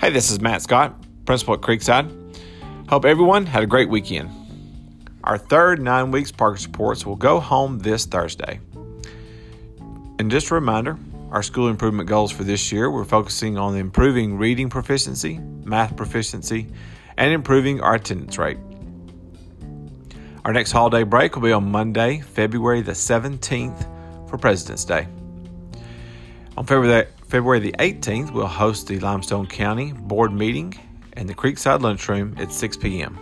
Hey, this is Matt Scott, principal at Creekside. Hope everyone had a great weekend. Our third 9 weeks progress reports will go home this Thursday. And just a reminder, our school improvement goals for this year, we're focusing on improving reading proficiency, math proficiency, and improving our attendance rate. Our next holiday break will be on Monday, February the 17th for President's Day. On February the 18th, we'll host the Limestone County Board Meeting in the Creekside Lunchroom at 6 p.m.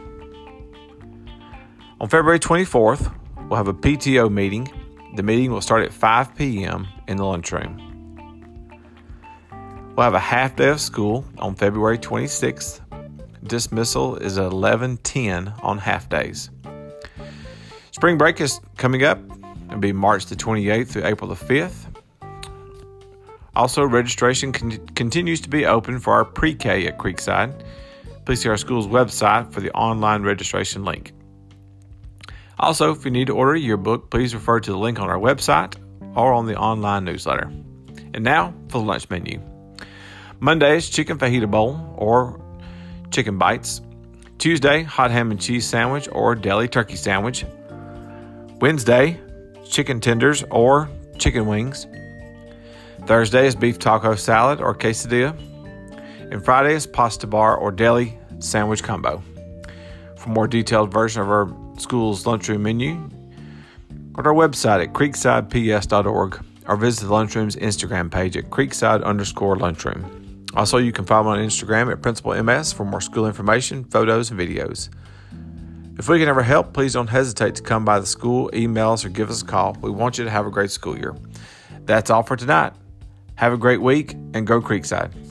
On February 24th, we'll have a PTO meeting. The meeting will start at 5 p.m. in the lunchroom. We'll have a half day of school on February 26th. Dismissal is at 11:10 on half days. Spring break is coming up. It'll be March the 28th through April the 5th. Also, registration continues to be open for our pre-K at Creekside. Please see our school's website for the online registration link. Also, if you need to order a yearbook, please refer to the link on our website or on the online newsletter. And now for the lunch menu. Monday is chicken fajita bowl or chicken bites. Tuesday, hot ham and cheese sandwich or deli turkey sandwich. Wednesday, chicken tenders or chicken wings. Thursday is beef taco salad or quesadilla. And Friday is pasta bar or deli sandwich combo. For a more detailed version of our school's lunchroom menu, go to our website at creeksideps.org or visit the lunchroom's Instagram page at creekside_lunchroom. Also, you can follow me on Instagram at PrincipalMS for more school information, photos, and videos. If we can ever help, please don't hesitate to come by the school, email us, or give us a call. We want you to have a great school year. That's all for tonight. Have a great week and go Creekside.